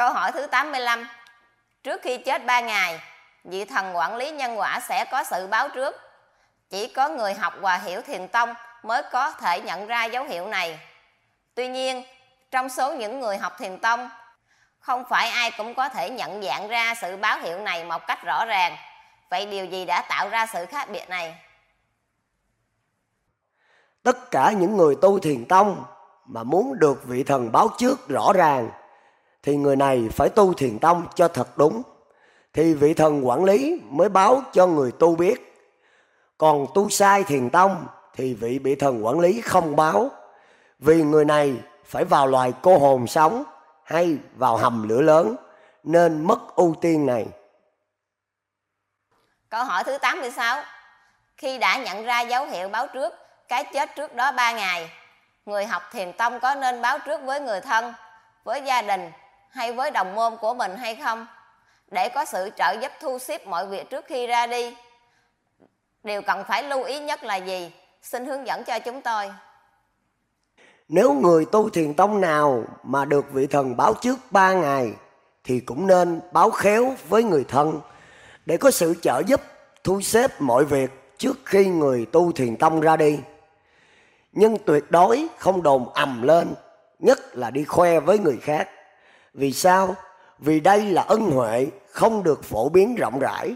Câu hỏi thứ 85. Trước khi chết 3 ngày, vị thần quản lý nhân quả sẽ có sự báo trước. Chỉ có người học và hiểu thiền tông mới có thể nhận ra dấu hiệu này. Tuy nhiên, trong số những người học thiền tông, không phải ai cũng có thể nhận dạng ra sự báo hiệu này một cách rõ ràng. Vậy điều gì đã tạo ra sự khác biệt này? Tất cả những người tu thiền tông mà muốn được vị thần báo trước rõ ràng thì người này phải tu thiền tông cho thật đúng, thì vị thần quản lý mới báo cho người tu biết. Còn tu sai thiền tông thì vị thần quản lý không báo, vì người này phải vào loài cô hồn sống hay vào hầm lửa lớn, nên mất ưu tiên này. Câu hỏi thứ 86. Khi đã nhận ra dấu hiệu báo trước cái chết trước đó 3 ngày, người học thiền tông có nên báo trước với người thân, với gia đình hay với đồng môn của mình hay không, để có sự trợ giúp thu xếp mọi việc trước khi ra đi? Điều cần phải lưu ý nhất là gì? Xin hướng dẫn cho chúng tôi. Nếu người tu thiền tông nào mà được vị thần báo trước 3 ngày thì cũng nên báo khéo với người thân để có sự trợ giúp thu xếp mọi việc trước khi người tu thiền tông ra đi. Nhưng tuyệt đối không đồn ầm lên, nhất là đi khoe với người khác. Vì sao? Vì đây là ân huệ không được phổ biến rộng rãi.